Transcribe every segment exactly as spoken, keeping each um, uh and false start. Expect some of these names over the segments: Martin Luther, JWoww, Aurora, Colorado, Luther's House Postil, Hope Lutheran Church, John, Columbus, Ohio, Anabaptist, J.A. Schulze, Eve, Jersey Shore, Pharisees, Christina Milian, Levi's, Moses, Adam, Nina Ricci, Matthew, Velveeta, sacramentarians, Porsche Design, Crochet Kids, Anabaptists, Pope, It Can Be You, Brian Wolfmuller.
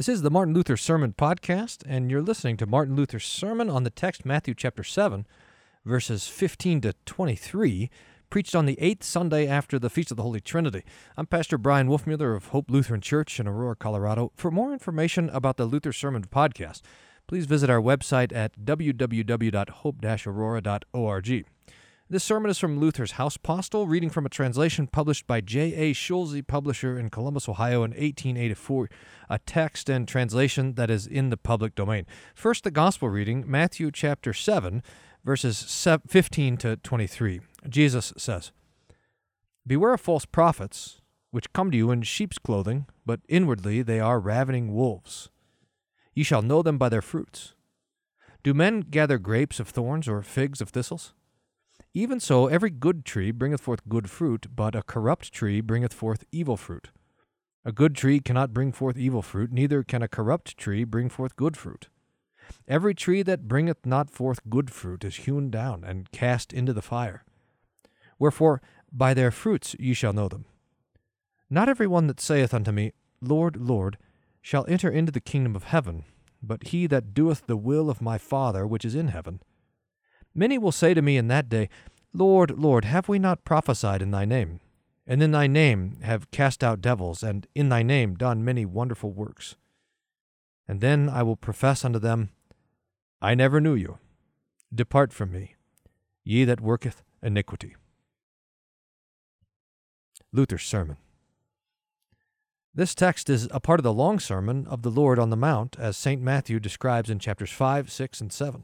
This is the Martin Luther Sermon Podcast, and you're listening to Martin Luther's sermon on the text Matthew chapter seven, verses fifteen to twenty-three, preached on the eighth Sunday after the Feast of the Holy Trinity. I'm Pastor Brian Wolfmuller of Hope Lutheran Church in Aurora, Colorado. For more information about the Luther Sermon Podcast, please visit our website at w w w dot hope dash aurora dot org. This sermon is from Luther's House Postil, reading from a translation published by J A Schulze, publisher in Columbus, Ohio in eighteen eighty-four, a text and translation that is in the public domain. First, the Gospel reading, Matthew chapter seven, verses fifteen to twenty-three. Jesus says, "Beware of false prophets, which come to you in sheep's clothing, but inwardly they are ravening wolves. Ye shall know them by their fruits. Do men gather grapes of thorns or figs of thistles? Even so, every good tree bringeth forth good fruit, but a corrupt tree bringeth forth evil fruit. A good tree cannot bring forth evil fruit, neither can a corrupt tree bring forth good fruit. Every tree that bringeth not forth good fruit is hewn down and cast into the fire. Wherefore, by their fruits ye shall know them. Not every one that saith unto me, Lord, Lord, shall enter into the kingdom of heaven, but he that doeth the will of my Father which is in heaven. Many will say to me in that day, Lord, Lord, have we not prophesied in thy name? And in thy name have cast out devils, and in thy name done many wonderful works. And then I will profess unto them, I never knew you. Depart from me, ye that worketh iniquity." Luther's Sermon. This text is a part of the long sermon of the Lord on the Mount, as Saint Matthew describes in chapters five, six, and seven.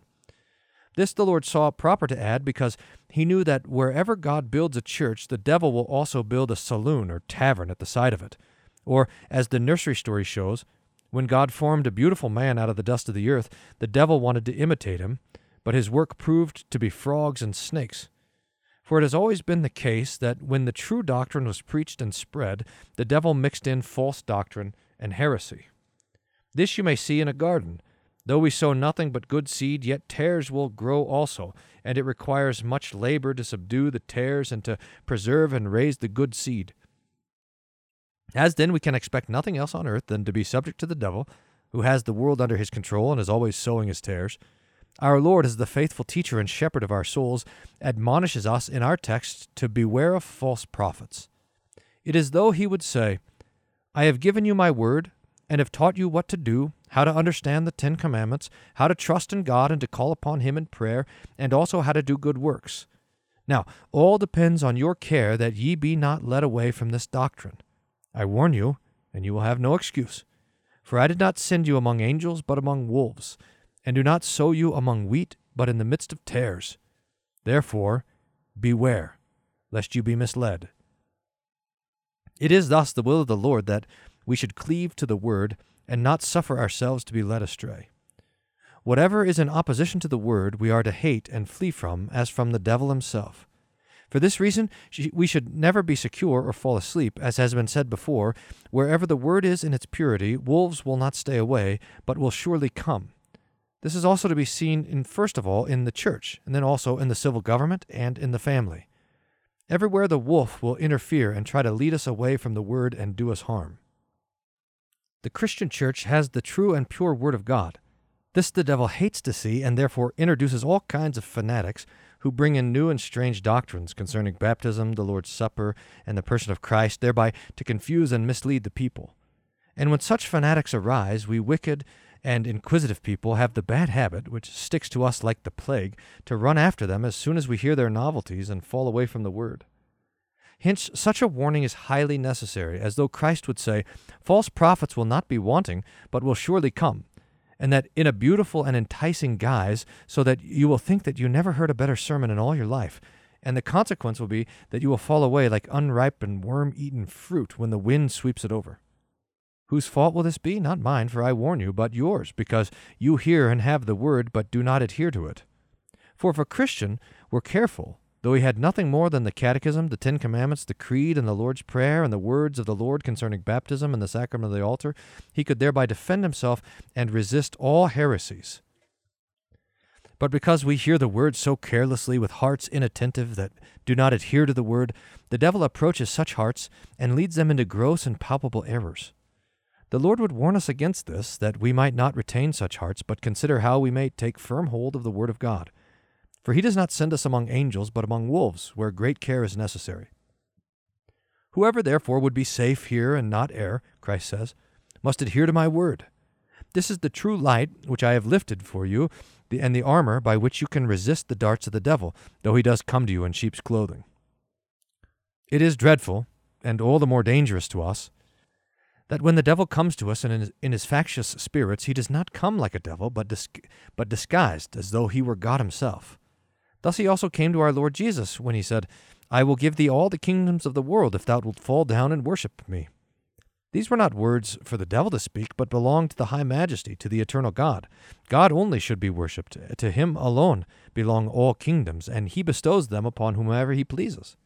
This the Lord saw proper to add because he knew that wherever God builds a church, the devil will also build a saloon or tavern at the side of it. Or, as the nursery story shows, when God formed a beautiful man out of the dust of the earth, the devil wanted to imitate him, but his work proved to be frogs and snakes. For it has always been the case that when the true doctrine was preached and spread, the devil mixed in false doctrine and heresy. This you may see in a garden. Though we sow nothing but good seed, yet tares will grow also, and it requires much labor to subdue the tares and to preserve and raise the good seed. As then we can expect nothing else on earth than to be subject to the devil, who has the world under his control and is always sowing his tares, our Lord, as the faithful teacher and shepherd of our souls, admonishes us in our text to beware of false prophets. It is though he would say, I have given you my word, and have taught you what to do, how to understand the Ten Commandments, how to trust in God and to call upon Him in prayer, and also how to do good works. Now, all depends on your care that ye be not led away from this doctrine. I warn you, and you will have no excuse. For I did not send you among angels, but among wolves, and do not sow you among wheat, but in the midst of tares. Therefore, beware, lest you be misled. It is thus the will of the Lord that we should cleave to the Word and not suffer ourselves to be led astray. Whatever is in opposition to the Word we are to hate and flee from as from the devil himself. For this reason we should never be secure or fall asleep, as has been said before, wherever the Word is in its purity, wolves will not stay away, but will surely come. This is also to be seen in first of all in the church, and then also in the civil government and in the family. Everywhere the wolf will interfere and try to lead us away from the Word and do us harm. The Christian church has the true and pure Word of God. This the devil hates to see and therefore introduces all kinds of fanatics who bring in new and strange doctrines concerning baptism, the Lord's Supper, and the person of Christ, thereby to confuse and mislead the people. And when such fanatics arise, we wicked and inquisitive people have the bad habit, which sticks to us like the plague, to run after them as soon as we hear their novelties and fall away from the Word. Hence, such a warning is highly necessary, as though Christ would say, false prophets will not be wanting, but will surely come, and that in a beautiful and enticing guise, so that you will think that you never heard a better sermon in all your life, and the consequence will be that you will fall away like unripe and worm-eaten fruit when the wind sweeps it over. Whose fault will this be? Not mine, for I warn you, but yours, because you hear and have the Word, but do not adhere to it. For if a Christian were careful, though he had nothing more than the Catechism, the Ten Commandments, the Creed, and the Lord's Prayer, and the words of the Lord concerning baptism and the sacrament of the altar, he could thereby defend himself and resist all heresies. But because we hear the Word so carelessly with hearts inattentive that do not adhere to the Word, the devil approaches such hearts and leads them into gross and palpable errors. The Lord would warn us against this, that we might not retain such hearts, but consider how we may take firm hold of the word of God. For he does not send us among angels, but among wolves, where great care is necessary. Whoever therefore would be safe here and not err, Christ says, must adhere to my word. This is the true light which I have lifted for you, and the armor by which you can resist the darts of the devil, though he does come to you in sheep's clothing. It is dreadful, and all the more dangerous to us, that when the devil comes to us in his, in his factious spirits, he does not come like a devil, but, dis- but disguised, as though he were God himself. Thus he also came to our Lord Jesus, when he said, I will give thee all the kingdoms of the world, if thou wilt fall down and worship me. These were not words for the devil to speak, but belonged to the high majesty, to the eternal God. God only should be worshipped. To him alone belong all kingdoms, and he bestows them upon whomever he pleases.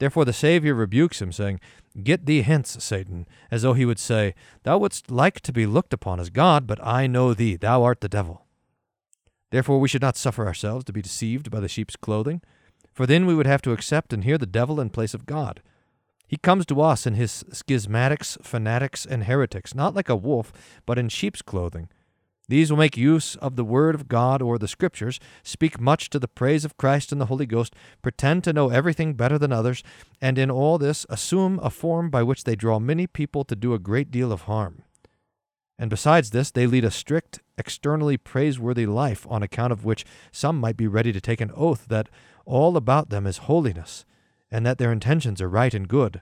Therefore the Savior rebukes him, saying, Get thee hence, Satan, as though he would say, Thou wouldst like to be looked upon as God, but I know thee, thou art the devil. Therefore we should not suffer ourselves to be deceived by the sheep's clothing, for then we would have to accept and hear the devil in place of God. He comes to us in his schismatics, fanatics, and heretics, not like a wolf, but in sheep's clothing. These will make use of the word of God or the Scriptures, speak much to the praise of Christ and the Holy Ghost, pretend to know everything better than others, and in all this assume a form by which they draw many people to do a great deal of harm. And besides this, they lead a strict, externally praiseworthy life, on account of which some might be ready to take an oath that all about them is holiness, and that their intentions are right and good,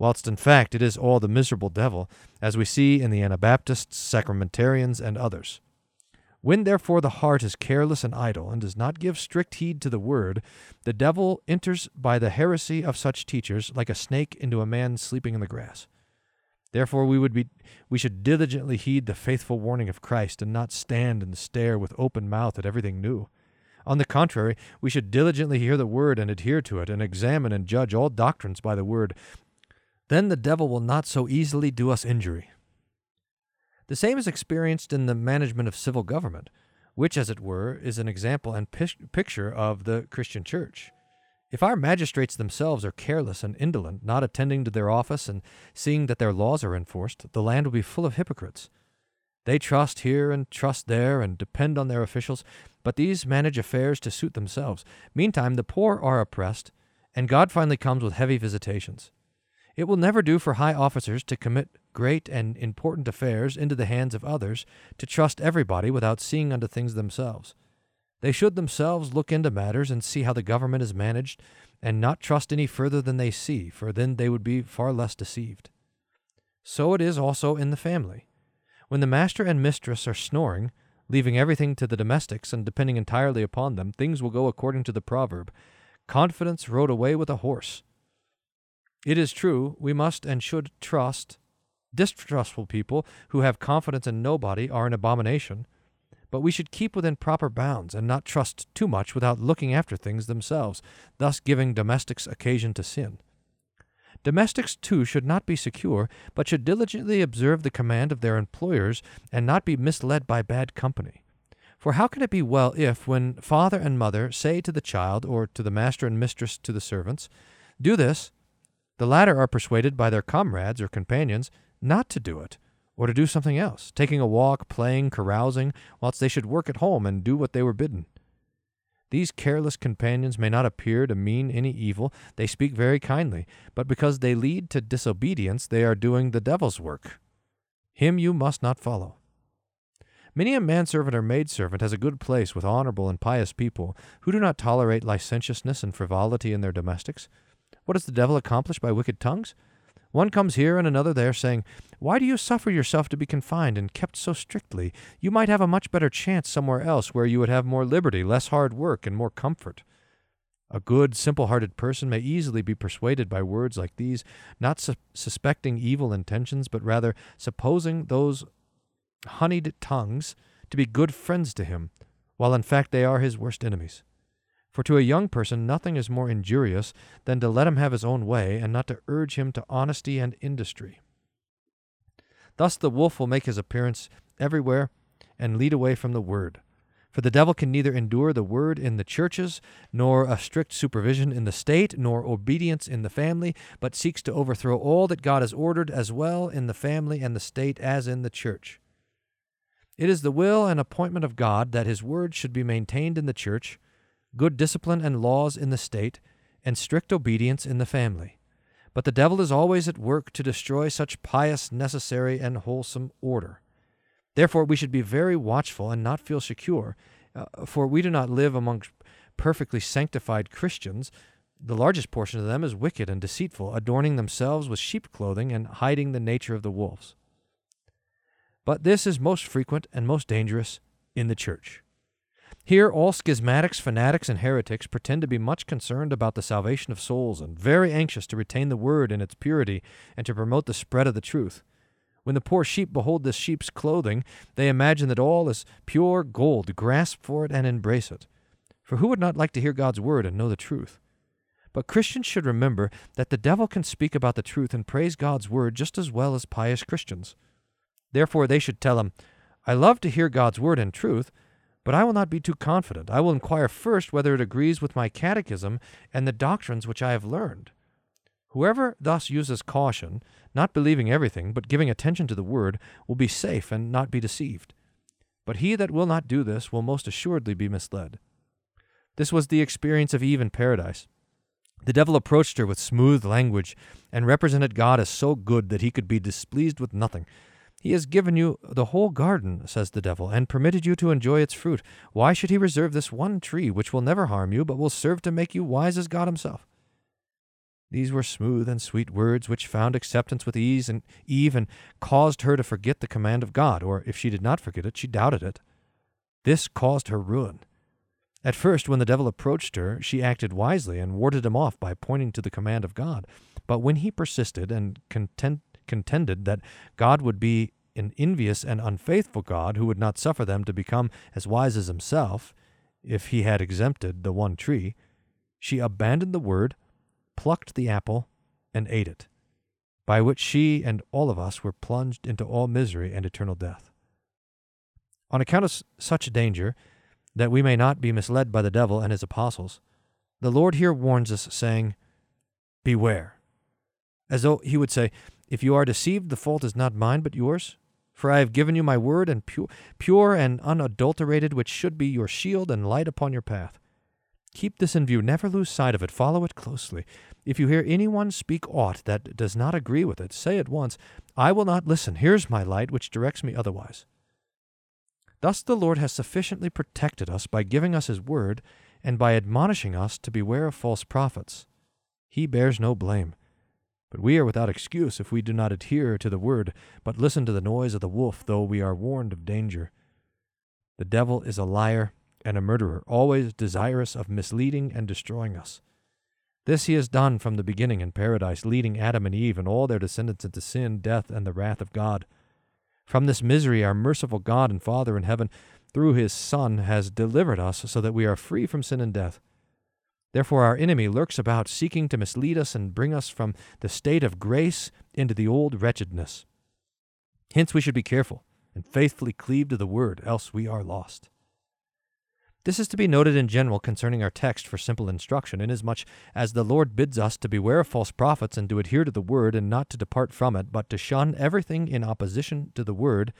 whilst in fact it is all the miserable devil, as we see in the Anabaptists, sacramentarians, and others. When therefore the heart is careless and idle, and does not give strict heed to the word, the devil enters by the heresy of such teachers like a snake into a man sleeping in the grass. Therefore we would be, we should diligently heed the faithful warning of Christ, and not stand and stare with open mouth at everything new. On the contrary, we should diligently hear the word and adhere to it, and examine and judge all doctrines by the word. Then the devil will not so easily do us injury. The same is experienced in the management of civil government, which, as it were, is an example and picture of the Christian church. If our magistrates themselves are careless and indolent, not attending to their office and seeing that their laws are enforced, the land will be full of hypocrites. They trust here and trust there and depend on their officials, but these manage affairs to suit themselves. Meantime, the poor are oppressed, and God finally comes with heavy visitations. It will never do for high officers to commit great and important affairs into the hands of others, to trust everybody without seeing unto things themselves. They should themselves look into matters and see how the government is managed, and not trust any further than they see, for then they would be far less deceived. So it is also in the family. When the master and mistress are snoring, leaving everything to the domestics and depending entirely upon them, things will go according to the proverb, confidence rode away with a horse. It is true, we must and should trust. Distrustful people who have confidence in nobody are an abomination, but we should keep within proper bounds and not trust too much without looking after things themselves, thus giving domestics occasion to sin. Domestics, too, should not be secure, but should diligently observe the command of their employers and not be misled by bad company. For how can it be well if, when father and mother say to the child or to the master and mistress to the servants, do this, the latter are persuaded by their comrades or companions not to do it, or to do something else, taking a walk, playing, carousing, whilst they should work at home and do what they were bidden. These careless companions may not appear to mean any evil, they speak very kindly, but because they lead to disobedience, they are doing the devil's work. Him you must not follow. Many a manservant or maidservant has a good place with honorable and pious people, who do not tolerate licentiousness and frivolity in their domestics. What does the devil accomplish by wicked tongues? One comes here and another there, saying, Why do you suffer yourself to be confined and kept so strictly? You might have a much better chance somewhere else, where you would have more liberty, less hard work, and more comfort. A good, simple-hearted person may easily be persuaded by words like these, not su- suspecting evil intentions, but rather supposing those honeyed tongues to be good friends to him, while in fact they are his worst enemies. For to a young person nothing is more injurious than to let him have his own way, and not to urge him to honesty and industry. Thus the wolf will make his appearance everywhere, and lead away from the word. For the devil can neither endure the word in the churches, nor a strict supervision in the state, nor obedience in the family, but seeks to overthrow all that God has ordered as well in the family and the state as in the church. It is the will and appointment of God that his word should be maintained in the church, good discipline and laws in the state, and strict obedience in the family. But the devil is always at work to destroy such pious, necessary, and wholesome order. Therefore, we should be very watchful and not feel secure, uh, for we do not live among perfectly sanctified Christians. The largest portion of them is wicked and deceitful, adorning themselves with sheep clothing and hiding the nature of the wolves. But this is most frequent and most dangerous in the church. Here all schismatics, fanatics, and heretics pretend to be much concerned about the salvation of souls and very anxious to retain the word in its purity and to promote the spread of the truth. When the poor sheep behold this sheep's clothing, they imagine that all is pure gold, grasp for it and embrace it. For who would not like to hear God's word and know the truth? But Christians should remember that the devil can speak about the truth and praise God's word just as well as pious Christians. Therefore they should tell him, I love to hear God's word and truth, but I will not be too confident. I will inquire first whether it agrees with my catechism and the doctrines which I have learned. Whoever thus uses caution, not believing everything, but giving attention to the word, will be safe and not be deceived. But he that will not do this will most assuredly be misled. This was the experience of Eve in paradise. The devil approached her with smooth language and represented God as so good that he could be displeased with nothing. He has given you the whole garden, says the devil, and permitted you to enjoy its fruit. Why should he reserve this one tree which will never harm you, but will serve to make you wise as God himself? These were smooth and sweet words which found acceptance with ease and Eve and caused her to forget the command of God, or if she did not forget it, she doubted it. This caused her ruin. At first, when the devil approached her, she acted wisely and warded him off by pointing to the command of God. But when he persisted and content, contended that God would be an envious and unfaithful God who would not suffer them to become as wise as himself, if he had exempted the one tree, she abandoned the word, plucked the apple, and ate it, by which she and all of us were plunged into all misery and eternal death. On account of such danger, that we may not be misled by the devil and his apostles, the Lord here warns us, saying, Beware. As though he would say, If you are deceived, the fault is not mine but yours. For I have given you my word, and pure, pure and unadulterated, which should be your shield and light upon your path. Keep this in view. Never lose sight of it. Follow it closely. If you hear anyone speak aught that does not agree with it, say at once, I will not listen. Here's my light, which directs me otherwise. Thus the Lord has sufficiently protected us by giving us his word and by admonishing us to beware of false prophets. He bears no blame. But we are without excuse if we do not adhere to the word, but listen to the noise of the wolf, though we are warned of danger. The devil is a liar and a murderer, always desirous of misleading and destroying us. This he has done from the beginning in paradise, leading Adam and Eve and all their descendants into sin, death, and the wrath of God. From this misery our merciful God and Father in heaven, through his Son, has delivered us so that we are free from sin and death. Therefore our enemy lurks about, seeking to mislead us and bring us from the state of grace into the old wretchedness. Hence we should be careful and faithfully cleave to the word, else we are lost. This is to be noted in general concerning our text for simple instruction, inasmuch as the Lord bids us to beware of false prophets and to adhere to the word and not to depart from it, but to shun everything in opposition to the word,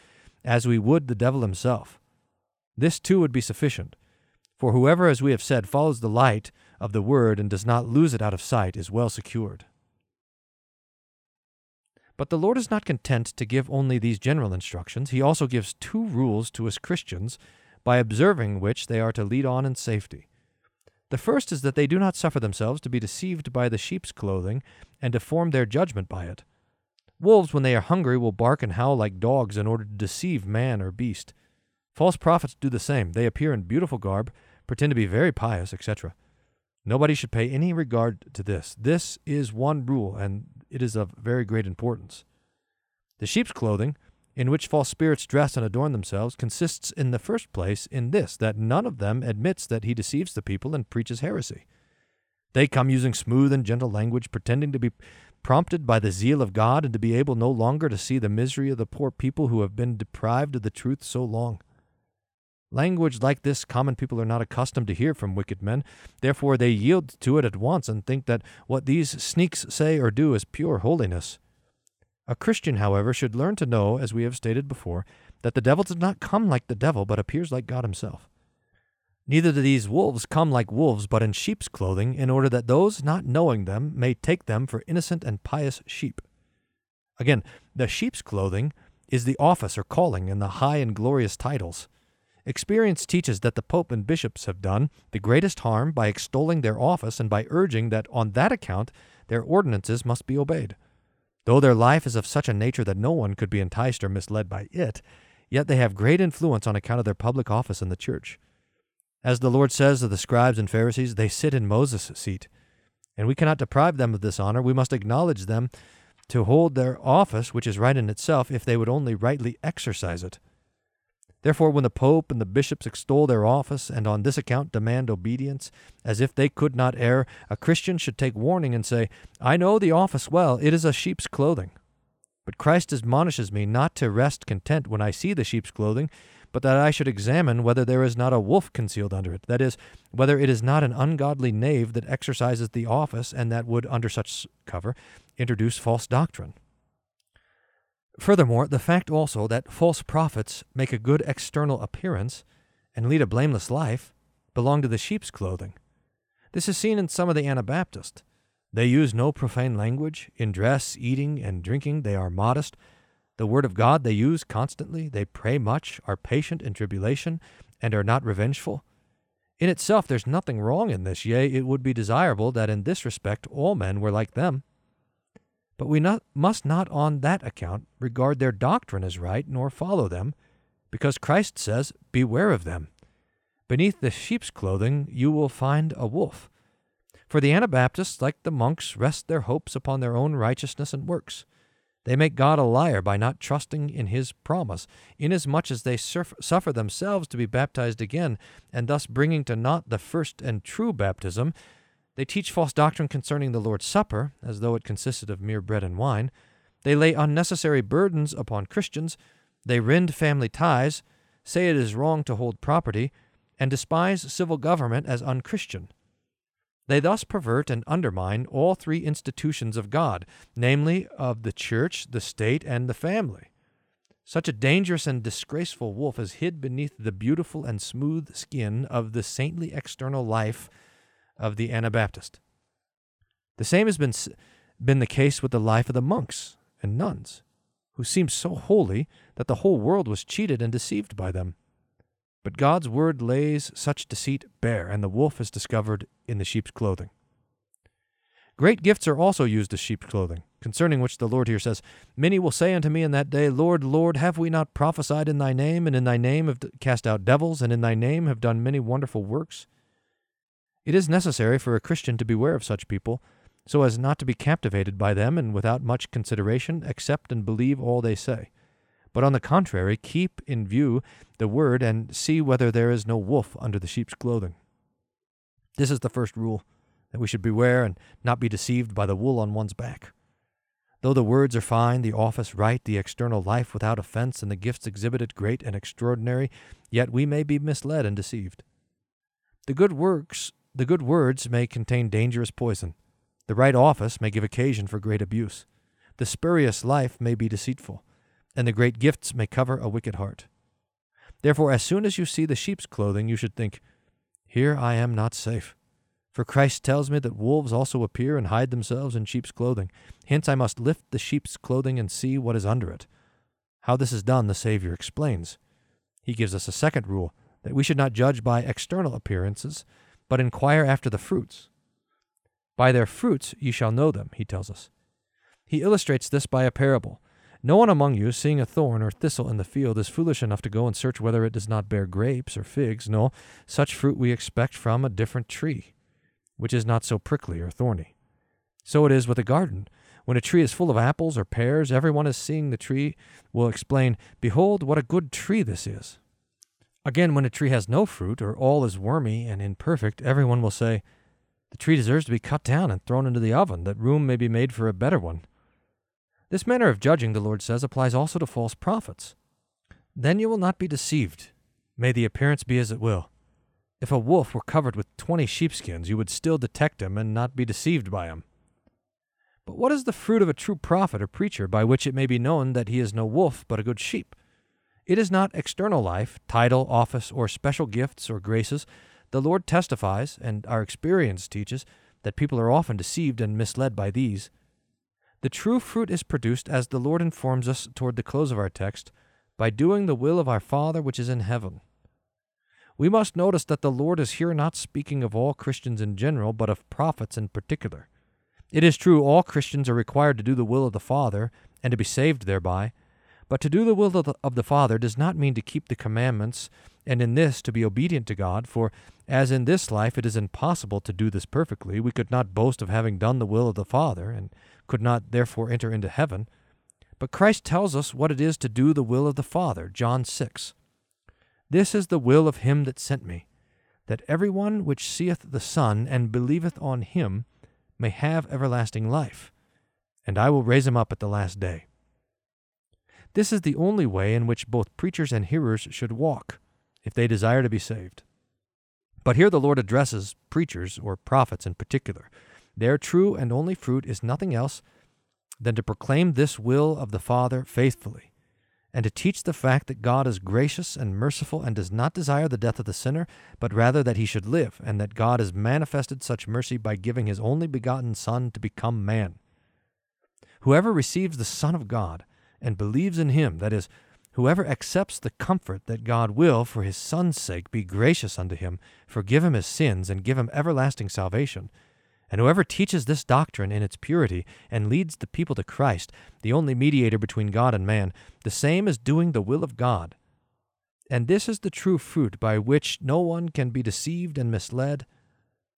as we would the devil himself. This too would be sufficient, for whoever, as we have said, follows the light of the word and does not lose it out of sight is well secured. But the Lord is not content to give only these general instructions. He also gives two rules to us Christians, by observing which they are to lead on in safety. The first is that they do not suffer themselves to be deceived by the sheep's clothing and to form their judgment by it. Wolves, when they are hungry, will bark and howl like dogs in order to deceive man or beast. False prophets do the same. They appear in beautiful garb, pretend to be very pious, et cetera. Nobody should pay any regard to this. This is one rule, and it is of very great importance. The sheep's clothing, in which false spirits dress and adorn themselves, consists in the first place in this, that none of them admits that he deceives the people and preaches heresy. They come using smooth and gentle language, pretending to be prompted by the zeal of God and to be able no longer to see the misery of the poor people who have been deprived of the truth so long. Language like this common people are not accustomed to hear from wicked men. Therefore they yield to it at once and think that what these sneaks say or do is pure holiness. A Christian, however, should learn to know, as we have stated before, that the devil does not come like the devil, but appears like God himself. Neither do these wolves come like wolves, but in sheep's clothing, in order that those not knowing them may take them for innocent and pious sheep. Again, the sheep's clothing is the office or calling and the high and glorious titles. Experience teaches that the Pope and bishops have done the greatest harm by extolling their office and by urging that on that account their ordinances must be obeyed. Though their life is of such a nature that no one could be enticed or misled by it, yet they have great influence on account of their public office in the Church. As the Lord says of the scribes and Pharisees, they sit in Moses' seat, and we cannot deprive them of this honor. We must acknowledge them to hold their office, which is right in itself, if they would only rightly exercise it. Therefore, when the Pope and the bishops extol their office and on this account demand obedience, as if they could not err, a Christian should take warning and say, I know the office well, it is a sheep's clothing. But Christ admonishes me not to rest content when I see the sheep's clothing, but that I should examine whether there is not a wolf concealed under it, that is, whether it is not an ungodly knave that exercises the office and that would, under such cover, introduce false doctrine. Furthermore, the fact also that false prophets make a good external appearance and lead a blameless life belong to the sheep's clothing. This is seen in some of the Anabaptists. They use no profane language. In dress, eating, and drinking, they are modest. The word of God they use constantly. They pray much, are patient in tribulation, and are not revengeful. In itself, there's nothing wrong in this. Yea, it would be desirable that in this respect all men were like them. But we not, must not on that account regard their doctrine as right, nor follow them, because Christ says, beware of them. Beneath the sheep's clothing you will find a wolf. For the Anabaptists, like the monks, rest their hopes upon their own righteousness and works. They make God a liar by not trusting in his promise, inasmuch as they surf, suffer themselves to be baptized again, and thus bringing to naught the first and true baptism. They teach false doctrine concerning the Lord's Supper, as though it consisted of mere bread and wine. They lay unnecessary burdens upon Christians. They rend family ties, say it is wrong to hold property, and despise civil government as unchristian. They thus pervert and undermine all three institutions of God, namely of the church, the state, and the family. Such a dangerous and disgraceful wolf is hid beneath the beautiful and smooth skin of the saintly external life of the Anabaptist. The same has been, been the case with the life of the monks and nuns, who seemed so holy that the whole world was cheated and deceived by them. But God's word lays such deceit bare, and the wolf is discovered in the sheep's clothing. Great gifts are also used as sheep's clothing, concerning which the Lord here says, Many will say unto me in that day, Lord, Lord, have we not prophesied in thy name, and in thy name have cast out devils, and in thy name have done many wonderful works? It is necessary for a Christian to beware of such people, so as not to be captivated by them, and without much consideration accept and believe all they say. But on the contrary, keep in view the word and see whether there is no wolf under the sheep's clothing. This is the first rule, that we should beware and not be deceived by the wool on one's back. Though the words are fine, the office right, the external life without offense, and the gifts exhibited great and extraordinary, yet we may be misled and deceived. The good works The good words may contain dangerous poison. The right office may give occasion for great abuse. The spurious life may be deceitful, and the great gifts may cover a wicked heart. Therefore, as soon as you see the sheep's clothing, you should think, Here I am not safe. For Christ tells me that wolves also appear and hide themselves in sheep's clothing. Hence I must lift the sheep's clothing and see what is under it. How this is done, the Savior explains. He gives us a second rule, that we should not judge by external appearances, but inquire after the fruits. By their fruits ye shall know them, he tells us. He illustrates this by a parable. No one among you, seeing a thorn or thistle in the field, is foolish enough to go and search whether it does not bear grapes or figs. No, such fruit we expect from a different tree, which is not so prickly or thorny. So it is with a garden. When a tree is full of apples or pears, everyone is seeing the tree will exclaim, Behold, what a good tree this is! Again, when a tree has no fruit, or all is wormy and imperfect, everyone will say, The tree deserves to be cut down and thrown into the oven, that room may be made for a better one. This manner of judging, the Lord says, applies also to false prophets. Then you will not be deceived, May the appearance be as it will. If a wolf were covered with twenty sheepskins, you would still detect him and not be deceived by him. But what is the fruit of a true prophet or preacher by which it may be known that he is no wolf but a good sheep? It is not external life, title, office, or special gifts or graces. The Lord testifies, and our experience teaches, that people are often deceived and misled by these. The true fruit is produced, as the Lord informs us toward the close of our text, by doing the will of our Father which is in heaven. We must notice that the Lord is here not speaking of all Christians in general, but of prophets in particular. It is true all Christians are required to do the will of the Father, and to be saved thereby, but to do the will of the, of the Father does not mean to keep the commandments, and in this to be obedient to God, for as in this life it is impossible to do this perfectly, we could not boast of having done the will of the Father, and could not therefore enter into heaven. But Christ tells us what it is to do the will of the Father, John six. This is the will of him that sent me, that every one which seeth the Son and believeth on him may have everlasting life, and I will raise him up at the last day. This is the only way in which both preachers and hearers should walk, if they desire to be saved. But here the Lord addresses preachers, or prophets in particular. Their true and only fruit is nothing else than to proclaim this will of the Father faithfully, and to teach the fact that God is gracious and merciful and does not desire the death of the sinner, but rather that he should live, and that God has manifested such mercy by giving his only begotten Son to become man. Whoever receives the Son of God and believes in him, that is, whoever accepts the comfort that God will, for his Son's sake, be gracious unto him, forgive him his sins, and give him everlasting salvation, and whoever teaches this doctrine in its purity and leads the people to Christ, the only mediator between God and man, the same is doing the will of God. And this is the true fruit by which no one can be deceived and misled.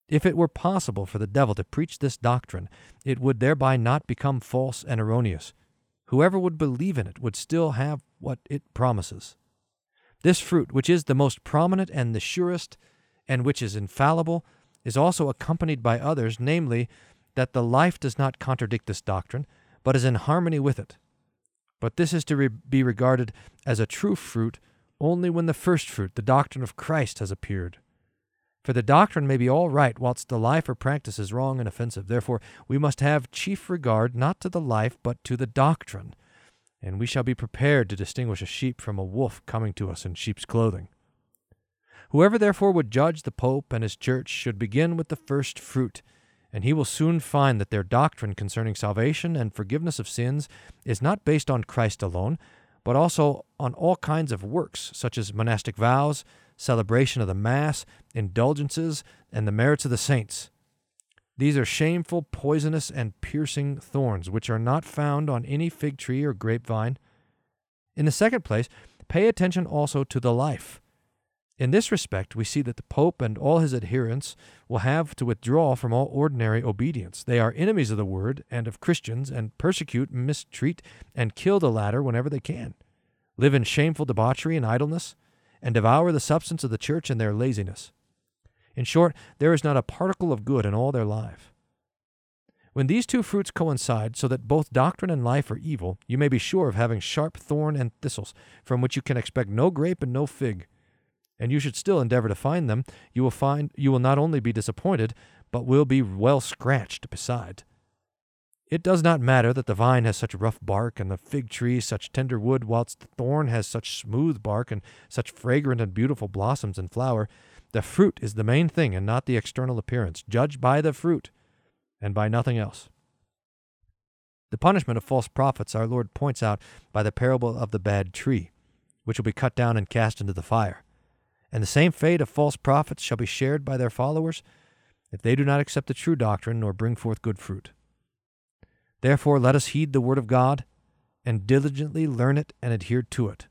If it were possible for the devil to preach this doctrine, it would thereby not become false and erroneous. Whoever would believe in it would still have what it promises. This fruit, which is the most prominent and the surest, and which is infallible, is also accompanied by others, namely, that the life does not contradict this doctrine, but is in harmony with it. But this is to re- be regarded as a true fruit only when the first fruit, the doctrine of Christ, has appeared. For the doctrine may be all right, whilst the life or practice is wrong and offensive. Therefore, we must have chief regard not to the life, but to the doctrine, and we shall be prepared to distinguish a sheep from a wolf coming to us in sheep's clothing. Whoever therefore would judge the Pope and his Church should begin with the first fruit, and he will soon find that their doctrine concerning salvation and forgiveness of sins is not based on Christ alone, but also on all kinds of works, such as monastic vows, celebration of the Mass, indulgences, and the merits of the saints. These are shameful, poisonous, and piercing thorns, which are not found on any fig tree or grapevine. In the second place, pay attention also to the life. In this respect, we see that the Pope and all his adherents will have to withdraw from all ordinary obedience. They are enemies of the Word and of Christians, and persecute, mistreat, and kill the latter whenever they can, live in shameful debauchery and idleness, and devour the substance of the Church in their laziness. In short, there is not a particle of good in all their life. When these two fruits coincide, so that both doctrine and life are evil, you may be sure of having sharp thorn and thistles, from which you can expect no grape and no fig. And you should still endeavor to find them. You will find you will not only be disappointed, but will be well scratched beside. It does not matter that the vine has such rough bark, and the fig tree such tender wood, whilst the thorn has such smooth bark, and such fragrant and beautiful blossoms and flower. The fruit is the main thing, and not the external appearance. Judge by the fruit, and by nothing else. The punishment of false prophets our Lord points out by the parable of the bad tree, which will be cut down and cast into the fire. And the same fate of false prophets shall be shared by their followers, if they do not accept the true doctrine nor bring forth good fruit. Therefore let us heed the word of God, and diligently learn it and adhere to it.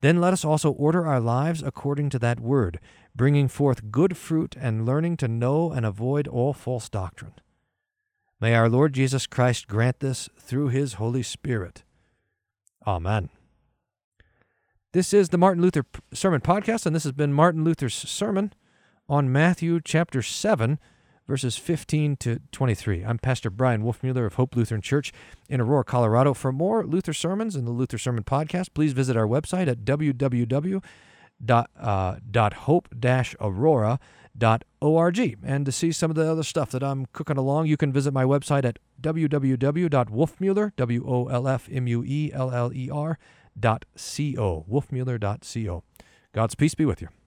Then let us also order our lives according to that word, bringing forth good fruit and learning to know and avoid all false doctrine. May our Lord Jesus Christ grant this through his Holy Spirit. Amen. This is the Martin Luther Sermon Podcast, and this has been Martin Luther's sermon on Matthew chapter seven, verses fifteen to twenty-three. I'm Pastor Brian Wolfmuller of Hope Lutheran Church in Aurora, Colorado. For more Luther sermons and the Luther Sermon Podcast, please visit our website at w w w dot luther sermon dot com. dot uh, dot hope dash aurora dot org. And to see some of the other stuff that I'm cooking along, you can visit my website at www.wolfmuller, W O L F M U E L L E R dot C O, wolfmuller dot C O. God's peace be with you.